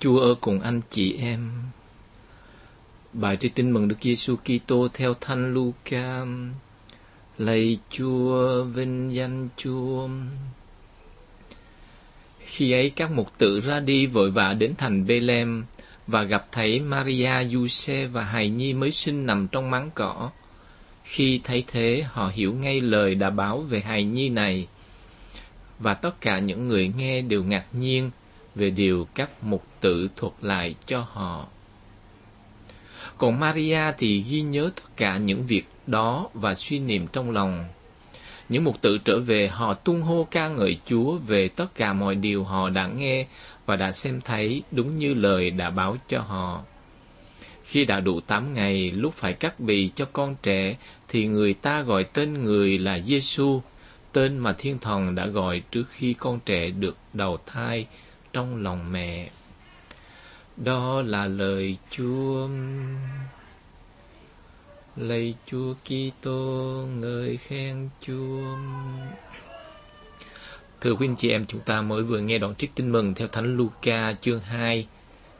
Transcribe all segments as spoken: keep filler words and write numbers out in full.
Chúa ở cùng anh chị em. Bài trích tin mừng Đức Giêsu Kitô theo Thánh Luca. Lạy Chúa, vinh danh Chúa. Khi ấy các mục tử ra đi vội vã đến thành Bêlem và gặp thấy Maria, Giuse và hài nhi mới sinh nằm trong máng cỏ. Khi thấy thế, họ hiểu ngay lời đã báo về hài nhi này, và tất cả những người nghe đều ngạc nhiên về điều các mục tử thuật lại cho họ. Còn Maria thì ghi nhớ tất cả những việc đó và suy niệm trong lòng. Những mục tử trở về, họ tung hô ca ngợi Chúa về tất cả mọi điều họ đã nghe và đã xem thấy, đúng như lời đã báo cho họ. Khi đã đủ tám ngày, lúc phải cắt bì cho con trẻ, thì người ta gọi tên người là Giêsu, tên mà thiên thần đã gọi trước khi con trẻ được đầu thai trong lòng mẹ. Đó là lời Chúa. Lạy Chúa Kitô, ngợi khen Chúa. Thưa quý anh chị em, chúng ta mới vừa nghe đoạn trích tin mừng theo Thánh Luca chương hai,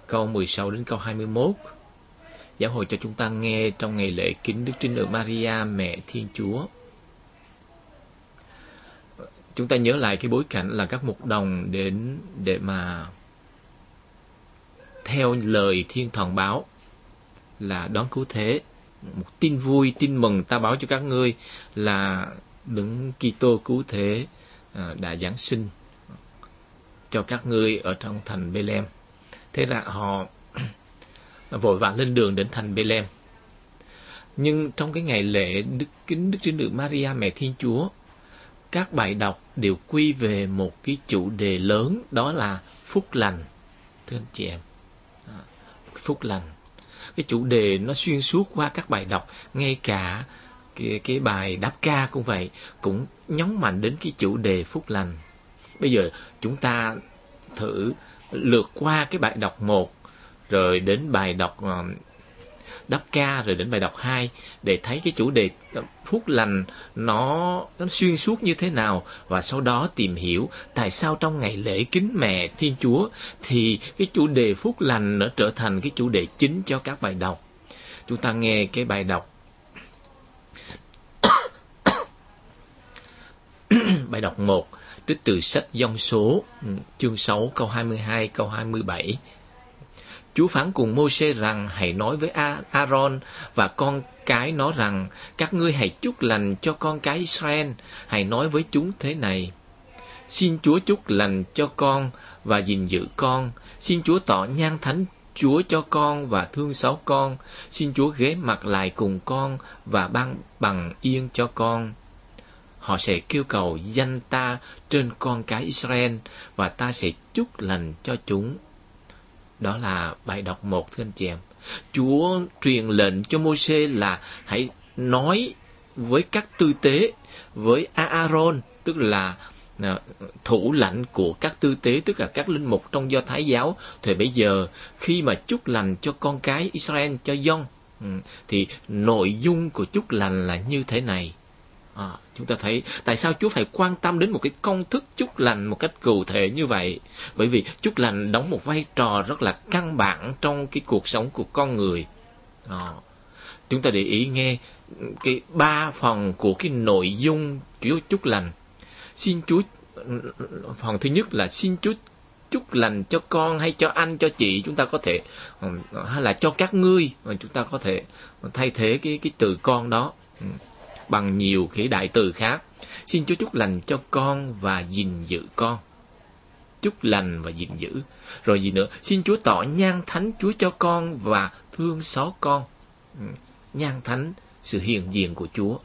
câu mười sáu đến câu hai mươi mốt. Giáo hội cho chúng ta nghe trong ngày lễ kính Đức Trinh Nữ Maria Mẹ Thiên Chúa. Chúng ta nhớ lại cái bối cảnh là các mục đồng đến để mà theo lời thiên thần báo là đón cứu thế. Một tin vui, tin mừng ta báo cho các ngươi là Đấng Kitô cứu thế đã giáng sinh cho các ngươi ở trong thành Bêlem. Thế là họ vội vã lên đường đến thành Bêlem. Nhưng trong cái ngày lễ đức kính Đức Trinh Nữ Maria Mẹ Thiên Chúa, các bài đọc đều quy về một cái chủ đề lớn, đó là phúc lành. Thưa anh chị em, phúc lành. Cái chủ đề nó xuyên suốt qua các bài đọc, ngay cả cái, cái bài đáp ca cũng vậy, cũng nhấn mạnh đến cái chủ đề phúc lành. Bây giờ chúng ta thử lượt qua cái bài đọc một, rồi đến bài đọc đáp ca, rồi đến bài đọc hai, để thấy cái chủ đề phúc lành nó, nó xuyên suốt như thế nào, và sau đó tìm hiểu tại sao trong ngày lễ kính Mẹ Thiên Chúa thì cái chủ đề phúc lành nó trở thành cái chủ đề chính cho các bài đọc. Chúng ta nghe cái bài đọc bài đọc một, trích từ sách Giông Số chương sáu câu hai mươi hai, câu hai mươi bảy. Chúa phán cùng Mô-sê rằng: hãy nói với Aaron và con cái nó rằng, các ngươi hãy chúc lành cho con cái Israel, hãy nói với chúng thế này: xin Chúa chúc lành cho con và gìn giữ con, xin Chúa tỏ nhan thánh Chúa cho con và thương xót con, xin Chúa ghé mặt lại cùng con và ban bằng yên cho con. Họ sẽ kêu cầu danh ta trên con cái Israel, và ta sẽ chúc lành cho chúng. Đó là bài đọc một, thưa anh chị em. Chúa truyền lệnh cho Mô-sê là hãy nói với các tư tế, với Aaron, tức là thủ lãnh của các tư tế, tức là các linh mục trong Do Thái giáo. Thì bây giờ khi mà chúc lành cho con cái Israel, cho dân, thì nội dung của chúc lành là như thế này. À, chúng ta thấy tại sao Chúa phải quan tâm đến một cái công thức chúc lành một cách cụ thể như vậy? Bởi vì chúc lành đóng một vai trò rất là căn bản trong cái cuộc sống của con người. À, chúng ta để ý nghe cái ba phần của cái nội dung Chúa chúc lành. Xin Chúa, phần thứ nhất là xin Chúa chúc lành cho con hay cho anh, cho chị, chúng ta có thể, hay là cho các ngươi, chúng ta có thể thay thế cái cái từ con đó bằng nhiều cái đại từ khác. Xin Chúa chúc lành cho con và gìn giữ con. Chúc lành và gìn giữ. Rồi gì nữa? Xin Chúa tỏ nhan thánh Chúa cho con và thương xót con. Nhan thánh, sự hiện diện của Chúa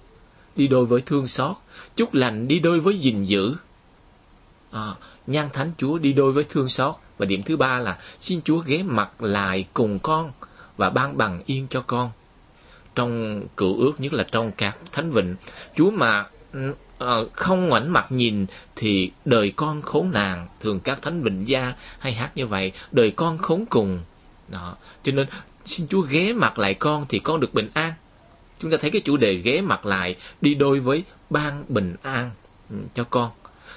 đi đôi với thương xót. Chúc lành đi đôi với gìn giữ. À, nhan thánh Chúa đi đôi với thương xót. Và điểm thứ ba là xin Chúa ghé mặt lại cùng con và ban bằng yên cho con. Trong Cựu Ước, nhất là trong các thánh vịnh, Chúa mà không ngoảnh mặt nhìn thì đời con khốn nạn. Thường các thánh vịnh gia hay hát như vậy: đời con khốn cùng. Đó. Cho nên xin Chúa ghé mặt lại con thì con được bình an. Chúng ta thấy cái chủ đề ghé mặt lại đi đôi với ban bình an cho con.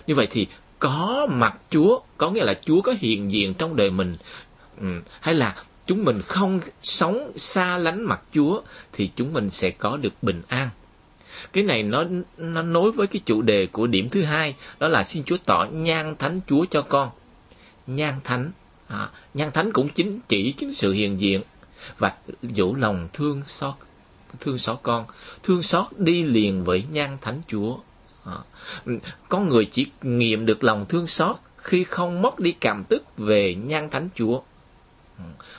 Như vậy thì có mặt Chúa, có nghĩa là Chúa có hiện diện trong đời mình. hay là chúng mình không sống xa lánh mặt Chúa, thì chúng mình sẽ có được bình an. Cái này nó, nó nối với cái chủ đề của điểm thứ hai, đó là xin Chúa tỏ nhan thánh Chúa cho con. Nhan thánh, à, nhan thánh cũng chính chỉ chính sự hiện diện và dỗ lòng thương xót, thương xót con. Thương xót đi liền với nhan thánh Chúa. À, có người chỉ nghiệm được lòng thương xót khi không mất đi cảm tức về nhan thánh Chúa.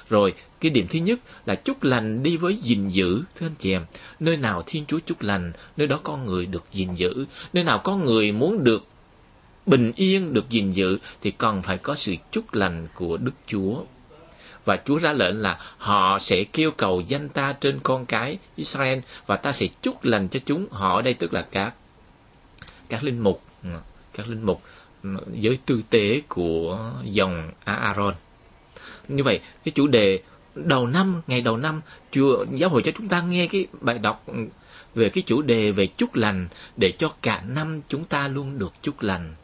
Rồi cái điểm thứ nhất là chúc lành đi với gìn giữ. Thưa anh chị em, nơi nào Thiên Chúa chúc lành, nơi đó con người được gìn giữ. Nơi nào có người muốn được bình yên, được gìn giữ, thì còn phải có sự chúc lành của Đức Chúa. Và Chúa ra lệnh là họ sẽ kêu cầu danh ta trên con cái Israel, và ta sẽ chúc lành cho chúng. Họ ở đây tức là các các linh mục, các linh mục giới tư tế của dòng Aaron. Như vậy, cái chủ đề đầu năm, ngày đầu năm, chùa giáo hội cho chúng ta nghe cái bài đọc về cái chủ đề về chúc lành, để cho cả năm chúng ta luôn được chúc lành.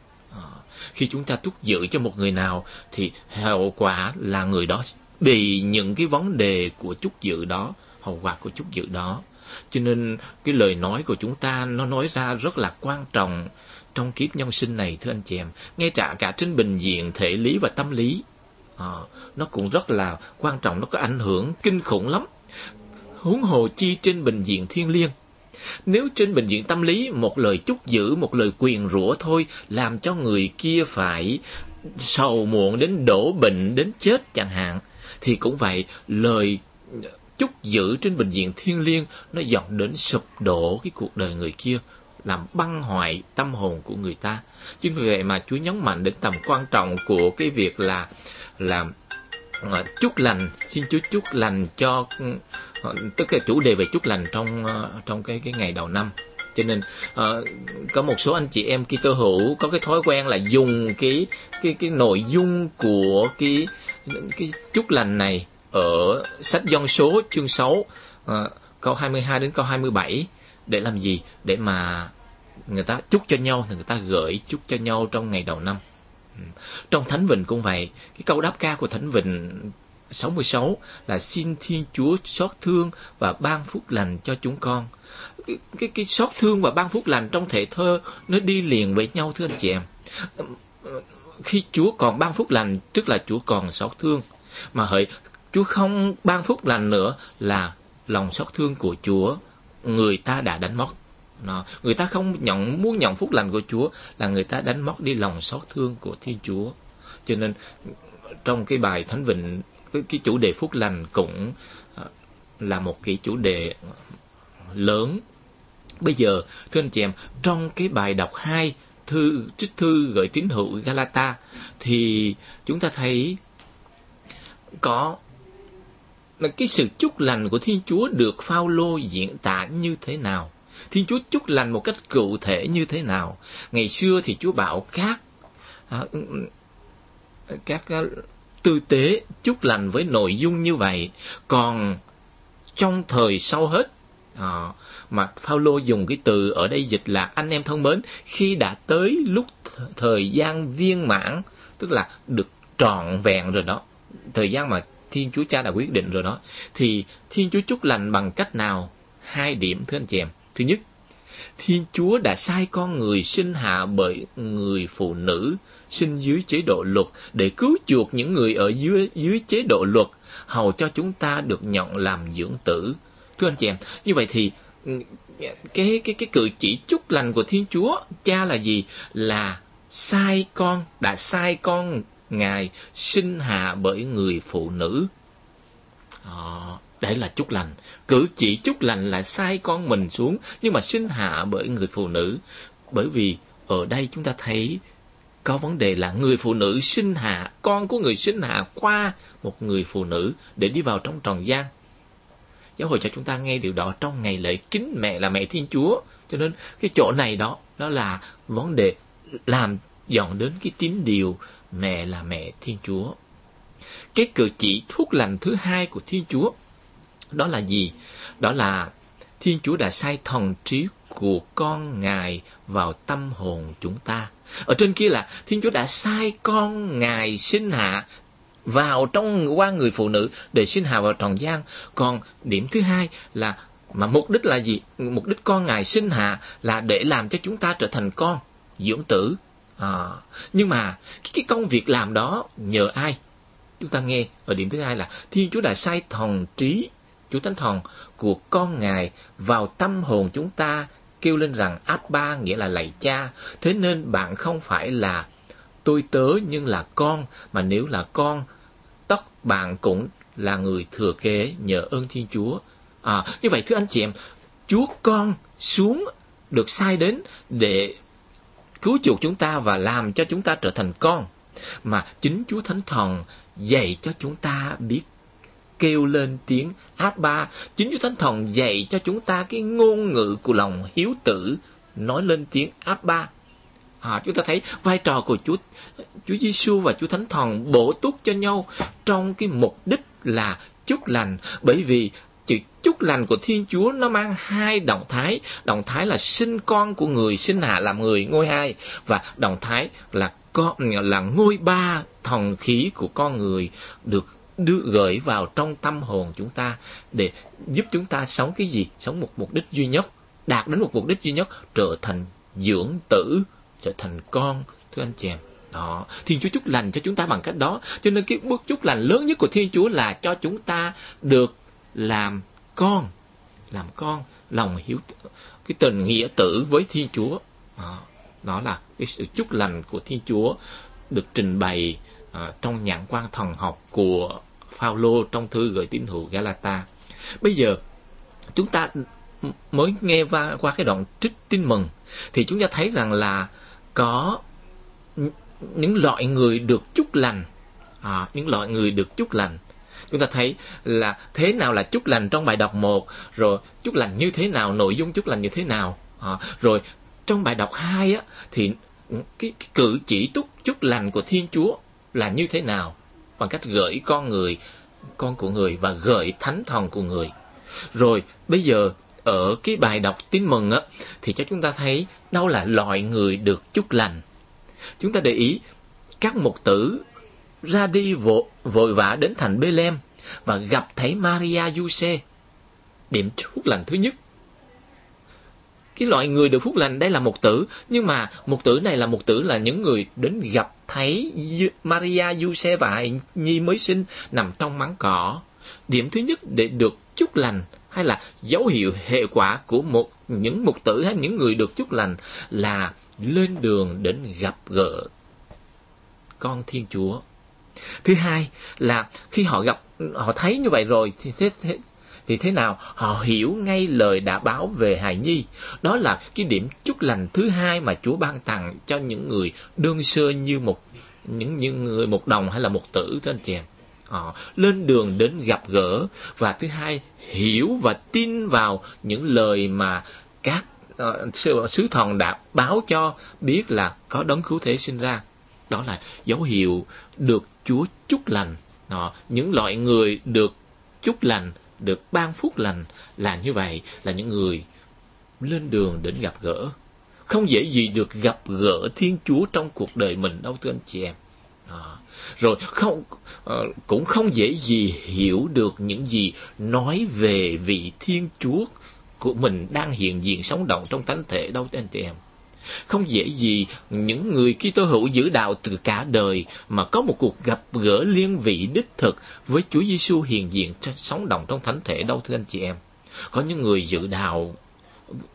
Khi chúng ta túc dự cho một người nào, thì hậu quả là người đó bị những cái vấn đề của chúc dự đó, hậu quả của chúc dự đó. Cho nên cái lời nói của chúng ta nó nói ra rất là quan trọng trong kiếp nhân sinh này, thưa anh chị em. Ngay cả cả trên bình diện thể lý và tâm lý, à, nó cũng rất là quan trọng, nó có ảnh hưởng kinh khủng lắm, huống hồ chi trên bình diện thiêng liêng. Nếu trên bình diện tâm lý, một lời chúc giữ, một lời quyền rủa thôi làm cho người kia phải sầu muộn đến đổ bệnh, đến chết chẳng hạn, thì cũng vậy, lời chúc giữ trên bình diện thiêng liêng nó dẫn đến sụp đổ cái cuộc đời người kia, làm băng hoại tâm hồn của người ta. Chính vì vậy mà Chúa nhấn mạnh đến tầm quan trọng của cái việc là là uh, chúc lành. Xin Chúa chúc lành cho uh, tức là chủ đề về chúc lành trong uh, trong cái cái ngày đầu năm. Cho nên uh, có một số anh chị em Kitô hữu có cái thói quen là dùng cái cái cái nội dung của cái cái chúc lành này ở sách Giăng số chương sáu uh, câu hai mươi hai đến câu hai mươi bảy. Để làm gì? Để mà người ta chúc cho nhau, thì người ta gửi chúc cho nhau trong ngày đầu năm. Trong Thánh Vịnh cũng vậy, cái câu đáp ca của Thánh Vịnh sáu mươi sáu là xin Thiên Chúa xót thương và ban phúc lành cho chúng con. Cái, cái, cái xót thương và ban phúc lành trong thể thơ nó đi liền với nhau, thưa anh chị em. Khi Chúa còn ban phúc lành, tức là Chúa còn xót thương. Mà hỡi Chúa không ban phúc lành nữa là lòng xót thương của Chúa người ta đã đánh mất. Nó, người ta không nhận muốn nhận phúc lành của Chúa là người ta đánh mất đi lòng xót thương của Thiên Chúa. Cho nên trong cái bài Thánh Vịnh, cái, cái chủ đề phúc lành cũng là một cái chủ đề lớn. Bây giờ thưa anh chị em, trong cái bài đọc hai thư trích thư gửi tín hữu Galata, thì chúng ta thấy có là cái sự chúc lành của Thiên Chúa được Phaolô diễn tả như thế nào? Thiên Chúa chúc lành một cách cụ thể như thế nào? Ngày xưa thì Chúa bảo các các tư tế chúc lành với nội dung như vậy, còn trong thời sau hết, à, mà Phaolô dùng cái từ ở đây dịch là anh em thân mến, khi đã tới lúc thời gian viên mãn, tức là được trọn vẹn rồi đó, thời gian mà Thiên Chúa Cha đã quyết định rồi đó, thì Thiên Chúa chúc lành bằng cách nào? Hai điểm, thưa anh chị em. Thứ nhất, Thiên Chúa đã sai con người sinh hạ bởi người phụ nữ, sinh dưới chế độ luật, để cứu chuộc những người ở dưới dưới chế độ luật, hầu cho chúng ta được nhận làm dưỡng tử. Thưa anh chị em, như vậy thì cái cái cái cử chỉ chúc lành của Thiên Chúa Cha là gì? Là sai con, đã sai con Ngài sinh hạ bởi người phụ nữ. Đó, đấy là chúc lành. Cử chỉ chúc lành là sai con mình xuống, nhưng mà sinh hạ bởi người phụ nữ. Bởi vì ở đây chúng ta thấy có vấn đề là người phụ nữ sinh hạ, con của người sinh hạ qua một người phụ nữ để đi vào trong trần gian. Giáo hội cho chúng ta nghe điều đó trong ngày lễ kính mẹ là mẹ Thiên Chúa. Cho nên cái chỗ này đó, đó là vấn đề làm dẫn đến cái tín điều mẹ là mẹ Thiên Chúa. Cái cử chỉ phúc lành thứ hai của Thiên Chúa đó là gì? Đó là Thiên Chúa đã sai thần trí của con Ngài vào tâm hồn chúng ta. Ở trên kia là Thiên Chúa đã sai con Ngài sinh hạ vào trong qua người phụ nữ để xin Hà vào tròn gian. Còn điểm thứ hai là, mà mục đích là gì? Mục đích con Ngài sinh Hà là để làm cho chúng ta trở thành con dưỡng tử. À, nhưng mà cái công việc làm đó nhờ ai? Chúng ta nghe ở điểm thứ hai là Thiên Chúa đã sai thần trí Chúa Thánh Thần của con Ngài vào tâm hồn chúng ta, kêu lên rằng Abba, nghĩa là lạy cha. Thế nên bạn không phải là tôi tớ nhưng là con, mà nếu là con, tất bạn cũng là người thừa kế nhờ ơn Thiên Chúa. À, như vậy thưa anh chị em, Chúa Con xuống được sai đến để cứu chuộc chúng ta và làm cho chúng ta trở thành con, mà chính Chúa Thánh Thần dạy cho chúng ta biết kêu lên tiếng Abba. Chính Chúa Thánh Thần dạy cho chúng ta cái ngôn ngữ của lòng hiếu tử, nói lên tiếng Abba. À, chúng ta thấy vai trò của Chúa Chúa Giêsu và Chúa Thánh Thần bổ túc cho nhau trong cái mục đích là chúc lành, bởi vì chữ chúc lành của Thiên Chúa nó mang hai động thái. Động thái là sinh con của người, sinh hạ làm người, ngôi hai, và động thái là con, là ngôi ba thần khí của con người được đưa gửi vào trong tâm hồn chúng ta để giúp chúng ta sống cái gì? Sống một mục đích duy nhất, đạt đến một mục đích duy nhất, trở thành dưỡng tử, trở thành con, thưa anh chị em. Đó, Thiên Chúa chúc lành cho chúng ta bằng cách đó. Cho nên cái bước chúc lành lớn nhất của Thiên Chúa là cho chúng ta được làm con, làm con, lòng hiếu, cái tình nghĩa tử với Thiên Chúa. Đó, đó là cái sự chúc lành của Thiên Chúa được trình bày à, trong nhãn quan thần học của Phaolô trong thư gửi tín hữu Galata. Bây giờ chúng ta mới nghe qua, qua cái đoạn trích tin mừng thì chúng ta thấy rằng là có những loại người được chúc lành, à, những loại người được chúc lành. Chúng ta thấy là thế nào là chúc lành trong bài đọc một, rồi chúc lành như thế nào, nội dung chúc lành như thế nào. À, rồi trong bài đọc hai á, thì cái, cái cử chỉ túc chúc lành của Thiên Chúa là như thế nào, bằng cách gửi con người, con của người và gửi Thánh Thần của người. Rồi bây giờ ở cái bài đọc tin mừng á, thì cho chúng ta thấy đâu là loại người được chúc lành. Chúng ta để ý các mục tử ra đi vội, vội vã đến thành Bêlem và gặp thấy Maria Giuse, điểm phúc lành thứ nhất. Cái loại người được phúc lành đây là mục tử, nhưng mà mục tử này là mục tử là những người đến gặp thấy Maria Giuse và hài nhi mới sinh nằm trong máng cỏ. Điểm thứ nhất để được chúc lành hay là dấu hiệu hệ quả của một những mục tử hay những người được chúc lành là lên đường đến gặp gỡ con Thiên Chúa. Thứ hai là khi họ gặp, họ thấy như vậy rồi thì thế, thế, thì thế nào? Họ hiểu ngay lời đã báo về hài nhi. Đó là cái điểm chúc lành thứ hai mà Chúa ban tặng cho những người đơn sơ như một những những người một đồng hay là một tử, thưa anh chị em. Họ lên đường đến gặp gỡ, và thứ hai hiểu và tin vào những lời mà các uh, sứ thần đã báo cho biết là có đấng cứu thế sinh ra. Đó là dấu hiệu được Chúa chúc lành. Đó, những loại người được chúc lành, được ban phúc lành là như vậy, là những người lên đường đến gặp gỡ. Không dễ gì được gặp gỡ Thiên Chúa trong cuộc đời mình đâu, thưa anh chị em. Đó. Rồi không, cũng không dễ gì hiểu được những gì nói về vị Thiên Chúa của mình đang hiện diện sống động trong thánh thể đâu, thưa anh chị em. Không dễ gì những người Kitô hữu giữ đạo từ cả đời mà có một cuộc gặp gỡ liên vị đích thực với Chúa Giêsu hiện diện sống động trong thánh thể đâu, thưa anh chị em. Có những người giữ đạo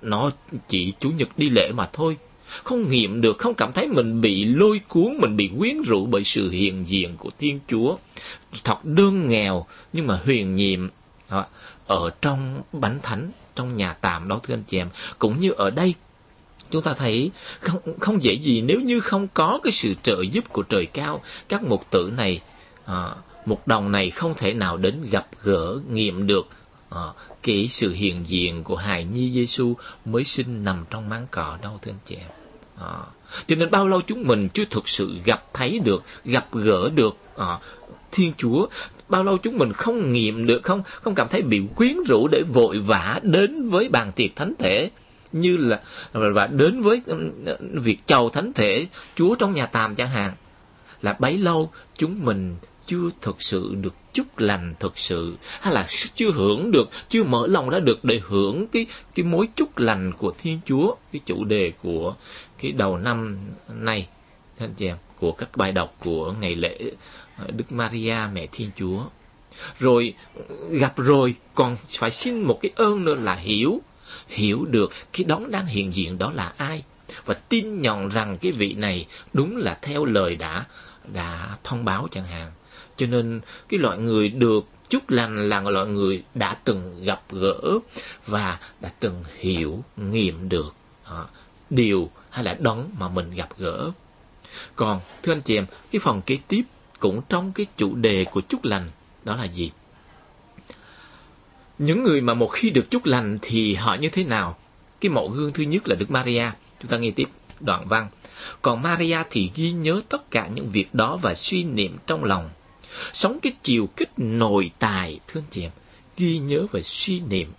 nó chỉ chủ nhật đi lễ mà thôi, không nghiệm được, không cảm thấy mình bị lôi cuốn, mình bị quyến rũ bởi sự hiện diện của Thiên Chúa. Thật đơn nghèo nhưng mà huyền nhiệm ở trong bánh thánh, trong nhà tạm đó, thưa anh chị em. Cũng như ở đây chúng ta thấy không, không dễ gì nếu như không có cái sự trợ giúp của trời cao, các mục tử này, à, mục đồng này không thể nào đến gặp gỡ, nghiệm được à, cái sự hiện diện của hài nhi Giêsu mới sinh nằm trong máng cỏ đâu, thưa anh chị em. À, cho nên bao lâu chúng mình chưa thực sự gặp thấy được, gặp gỡ được à, Thiên Chúa, bao lâu chúng mình không nghiệm được, không không cảm thấy bị quyến rũ để vội vã đến với bàn tiệc thánh thể, như là và đến với việc chầu thánh thể Chúa trong nhà tàm chẳng hạn, là bấy lâu chúng mình chưa thực sự được chúc lành thực sự, hay là chưa hưởng được, chưa mở lòng ra được để hưởng cái cái mối chúc lành của Thiên Chúa, cái chủ đề của cái đầu năm nay, anh chị em, của các bài đọc của ngày lễ Đức Maria Mẹ Thiên Chúa. Rồi gặp rồi còn phải xin một cái ơn nữa là hiểu, hiểu được cái đấng đang hiện diện đó là ai, và tin nhận rằng cái vị này đúng là theo lời đã đã thông báo chẳng hạn. Cho nên cái loại người được chúc lành là loại người đã từng gặp gỡ và đã từng hiểu nghiệm được à, điều hay là đấng mà mình gặp gỡ. Còn thưa anh chị em, cái phần kế tiếp cũng trong cái chủ đề của chúc lành đó là gì? Những người mà một khi được chúc lành thì họ như thế nào? Cái mẫu gương thứ nhất là Đức Maria. Chúng ta nghe tiếp đoạn văn. Còn Maria thì ghi nhớ tất cả những việc đó và suy niệm trong lòng. Sống cái chiều kích nội tài, thưa anh chị em, ghi nhớ và suy niệm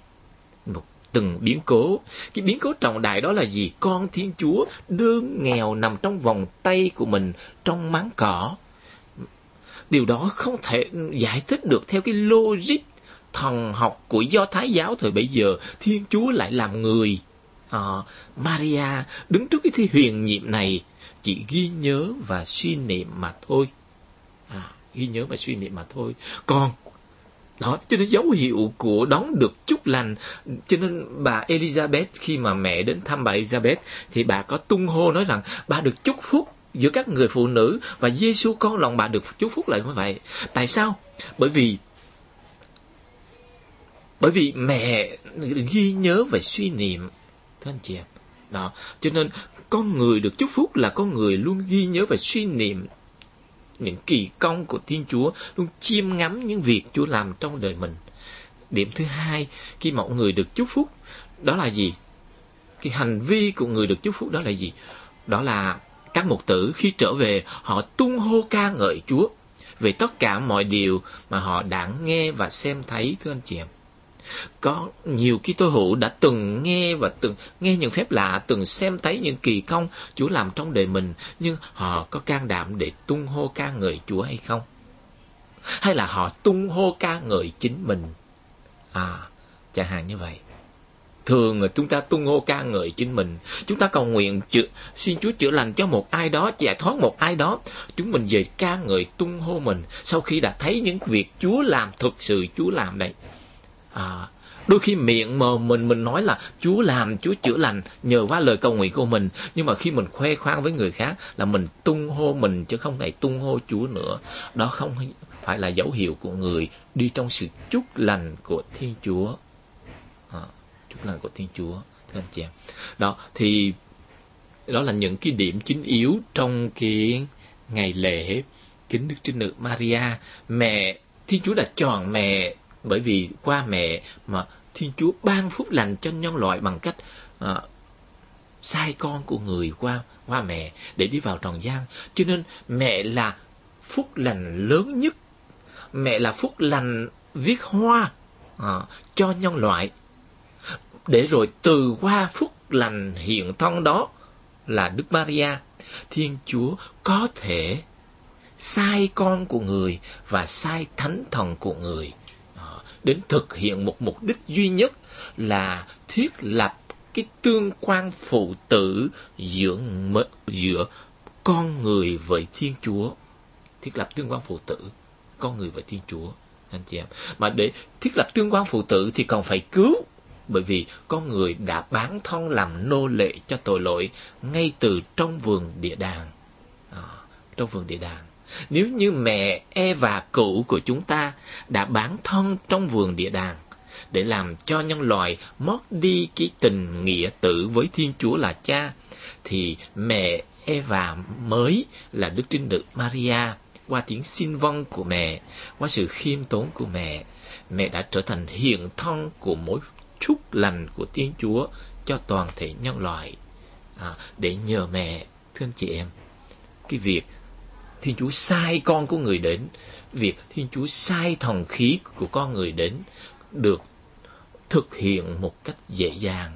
một từng biến cố. Cái biến cố trọng đại đó là gì? Con Thiên Chúa đơn nghèo nằm trong vòng tay của mình trong máng cỏ. Điều đó không thể giải thích được theo cái logic thần học của Do Thái giáo thời bấy giờ. Thiên Chúa lại làm người. À, Maria đứng trước cái thi huyền nhiệm này chỉ ghi nhớ và suy niệm mà thôi. À, ghi nhớ và suy niệm mà thôi. Còn đó, cho nên dấu hiệu của đón được chúc lành. Cho nên bà Elizabeth, khi mà mẹ đến thăm bà Elizabeth thì bà có tung hô nói rằng bà được chúc phúc giữa các người phụ nữ và Giêsu con lòng bà được chúc phúc lại như vậy. Tại sao? Bởi vì bởi vì mẹ ghi nhớ và suy niệm, thưa anh chị em. Đó, cho nên con người được chúc phúc là con người luôn ghi nhớ và suy niệm những kỳ công của Thiên Chúa, luôn chiêm ngắm những việc Chúa làm trong đời mình. Điểm thứ hai, khi mọi người được chúc phúc đó là gì? Cái hành vi của người được chúc phúc đó là gì? Đó là các mục tử khi trở về họ tung hô ca ngợi Chúa về tất cả mọi điều mà họ đã nghe và xem thấy, thưa anh chị em. Có nhiều Kitô hữu đã từng nghe và từng nghe những phép lạ, từng xem thấy những kỳ công Chúa làm trong đời mình, nhưng họ có can đảm để tung hô ca ngợi Chúa hay không? Hay là họ tung hô ca ngợi chính mình? À, chẳng hạn như vậy. Thường chúng ta tung hô ca ngợi chính mình, chúng ta cầu nguyện chữa, xin Chúa chữa lành cho một ai đó, giải thoát một ai đó, chúng mình về ca ngợi tung hô mình sau khi đã thấy những việc Chúa làm, thực sự Chúa làm đấy. À, đôi khi miệng mờ mình mình nói là Chúa làm, Chúa chữa lành nhờ qua lời cầu nguyện của mình, nhưng mà khi mình khoe khoang với người khác là mình tung hô mình chứ không phải tung hô Chúa nữa. Đó không phải là dấu hiệu của người đi trong sự chúc lành của Thiên Chúa. À, chúc lành của Thiên Chúa, thưa anh chị em. Đó thì đó là những cái điểm chính yếu trong cái ngày lễ kính Đức Trinh Nữ Maria. Mẹ Thiên Chúa đã chọn mẹ, bởi vì qua mẹ mà Thiên Chúa ban phúc lành cho nhân loại bằng cách à, sai con của người qua qua mẹ để đi vào trần gian. Cho nên mẹ là phúc lành lớn nhất, mẹ là phúc lành viết hoa à, cho nhân loại, để rồi từ qua phúc lành hiện thân đó là Đức Maria, Thiên Chúa có thể sai con của người và sai thánh thần của người đến thực hiện một mục đích duy nhất là thiết lập cái tương quan phụ tử giữa, giữa con người với Thiên Chúa. Thiết lập tương quan phụ tử con người với Thiên Chúa, anh chị em. Mà để thiết lập tương quan phụ tử thì còn phải cứu, bởi vì con người đã bán thân làm nô lệ cho tội lỗi ngay từ trong vườn địa đàng. À, trong vườn địa đàng. Nếu như mẹ Eva cũ của chúng ta đã bán thân trong vườn địa đàng để làm cho nhân loại mất đi cái tình nghĩa tử với Thiên Chúa là Cha, thì mẹ Eva mới là Đức Trinh Nữ Maria, qua tiếng xin vâng của mẹ, qua sự khiêm tốn của mẹ, mẹ đã trở thành hiện thân của mối chúc lành của Thiên Chúa cho toàn thể nhân loại. À, để nhờ mẹ, thưa anh chị em, cái việc Thiên Chúa sai con của người đến, việc Thiên Chúa sai thần khí của con người đến được thực hiện một cách dễ dàng,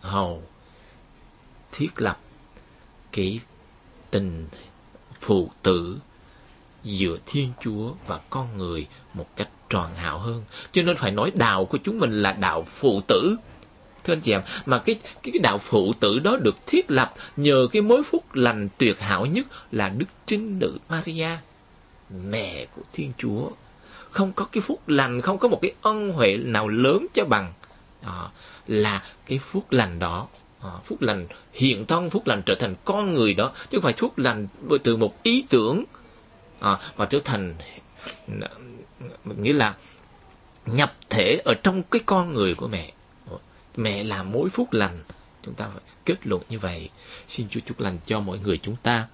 hầu thiết lập cái tình phụ tử giữa Thiên Chúa và con người một cách tròn hảo hơn. Cho nên phải nói đạo của chúng mình là đạo phụ tử. Thưa anh chị em, mà cái, cái đạo phụ tử đó được thiết lập nhờ cái mối phúc lành tuyệt hảo nhất là Đức Trinh Nữ Maria, mẹ của Thiên Chúa. Không có cái phúc lành, không có một cái ân huệ nào lớn cho bằng à, là cái phúc lành đó. À, phúc lành hiện thân, phúc lành trở thành con người đó, chứ không phải phúc lành từ một ý tưởng à, mà trở thành, nghĩa là nhập thể ở trong cái con người của mẹ. Mẹ là mối phúc lành, chúng ta phải kết luận như vậy. Xin Chúa chúc lành cho mỗi người chúng ta,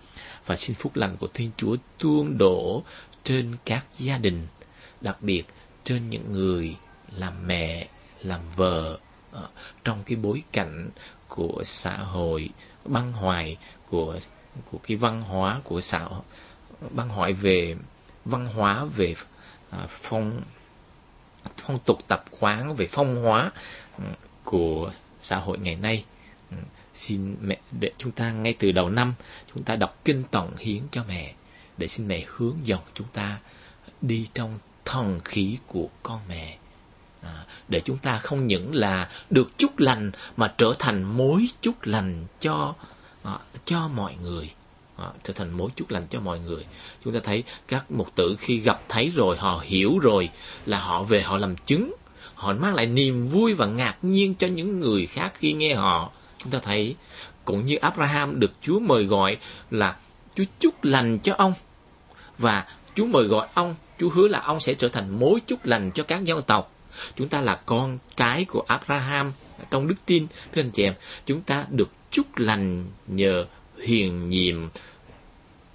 và xin phúc lành của Thiên Chúa tuôn đổ trên các gia đình, đặc biệt trên những người làm mẹ, làm vợ, trong cái bối cảnh của xã hội băng hoại, của của cái văn hóa của xã hội băng hoại về văn hóa, về phong phong tục tập quán, về phong hóa của xã hội ngày nay. Xin mẹ, để chúng ta ngay từ đầu năm chúng ta đọc kinh tòng hiến cho mẹ, để xin mẹ hướng dẫn chúng ta đi trong thần khí của con mẹ, à, để chúng ta không những là được chúc lành mà trở thành mối chúc lành cho à, cho mọi người, à, trở thành mối chúc lành cho mọi người. Chúng ta thấy các mục tử khi gặp thấy rồi, họ hiểu rồi là họ về họ làm chứng, họ mang lại niềm vui và ngạc nhiên cho những người khác khi nghe họ. Chúng ta thấy cũng như Abraham được Chúa mời gọi là Chúa chúc lành cho ông, và Chúa mời gọi ông, Chúa hứa là ông sẽ trở thành mối chúc lành cho các dân tộc. Chúng ta là con cái của Abraham trong đức tin. Thưa anh chị em, chúng ta được chúc lành nhờ hiền nhiệm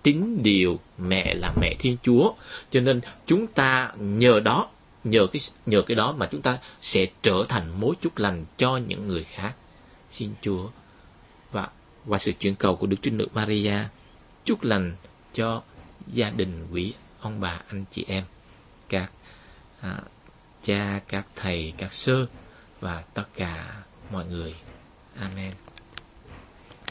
tín điều mẹ là mẹ Thiên Chúa. Cho nên chúng ta nhờ đó, Nhờ cái, nhờ cái đó mà chúng ta sẽ trở thành mối chúc lành cho những người khác. Xin Chúa và qua sự chuyển cầu của Đức Trinh Nữ Maria chúc lành cho gia đình quý ông bà, anh chị em, các à, cha, các thầy, các sơ và tất cả mọi người. Amen.